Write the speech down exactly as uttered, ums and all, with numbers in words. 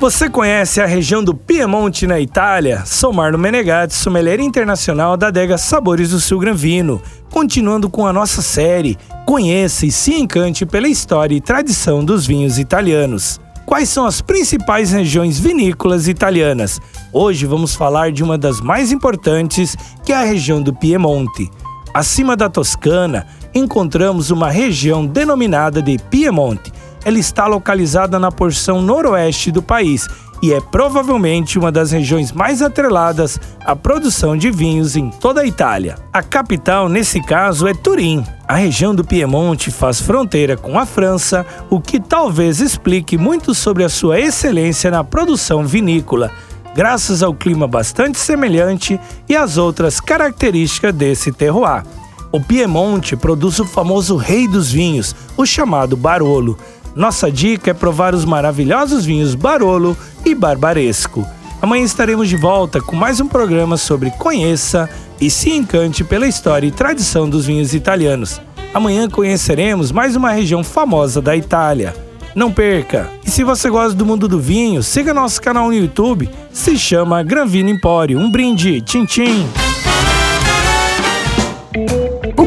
Você conhece a região do Piemonte, na Itália? Sou Marno Menegatti, sommelier internacional da adega Sabores do Sul Granvino. Continuando com a nossa série, conheça e se encante pela história e tradição dos vinhos italianos. Quais são as principais regiões vinícolas italianas? Hoje vamos falar de uma das mais importantes, que é a região do Piemonte. Acima da Toscana, encontramos uma região denominada de Piemonte. Ela está localizada na porção noroeste do país e é provavelmente uma das regiões mais atreladas à produção de vinhos em toda a Itália. A capital, nesse caso, é Turim. A região do Piemonte faz fronteira com a França, o que talvez explique muito sobre a sua excelência na produção vinícola, graças ao clima bastante semelhante e às outras características desse terroir. O Piemonte produz o famoso rei dos vinhos, o chamado Barolo. Nossa dica é provar os maravilhosos vinhos Barolo e Barbaresco. Amanhã estaremos de volta com mais um programa sobre Conheça e se encante pela história e tradição dos vinhos italianos. Amanhã conheceremos mais uma região famosa da Itália. Não perca! E se você gosta do mundo do vinho, siga nosso canal no YouTube, se chama Gran Vino Empório. Um brinde! Tchim, tchim! O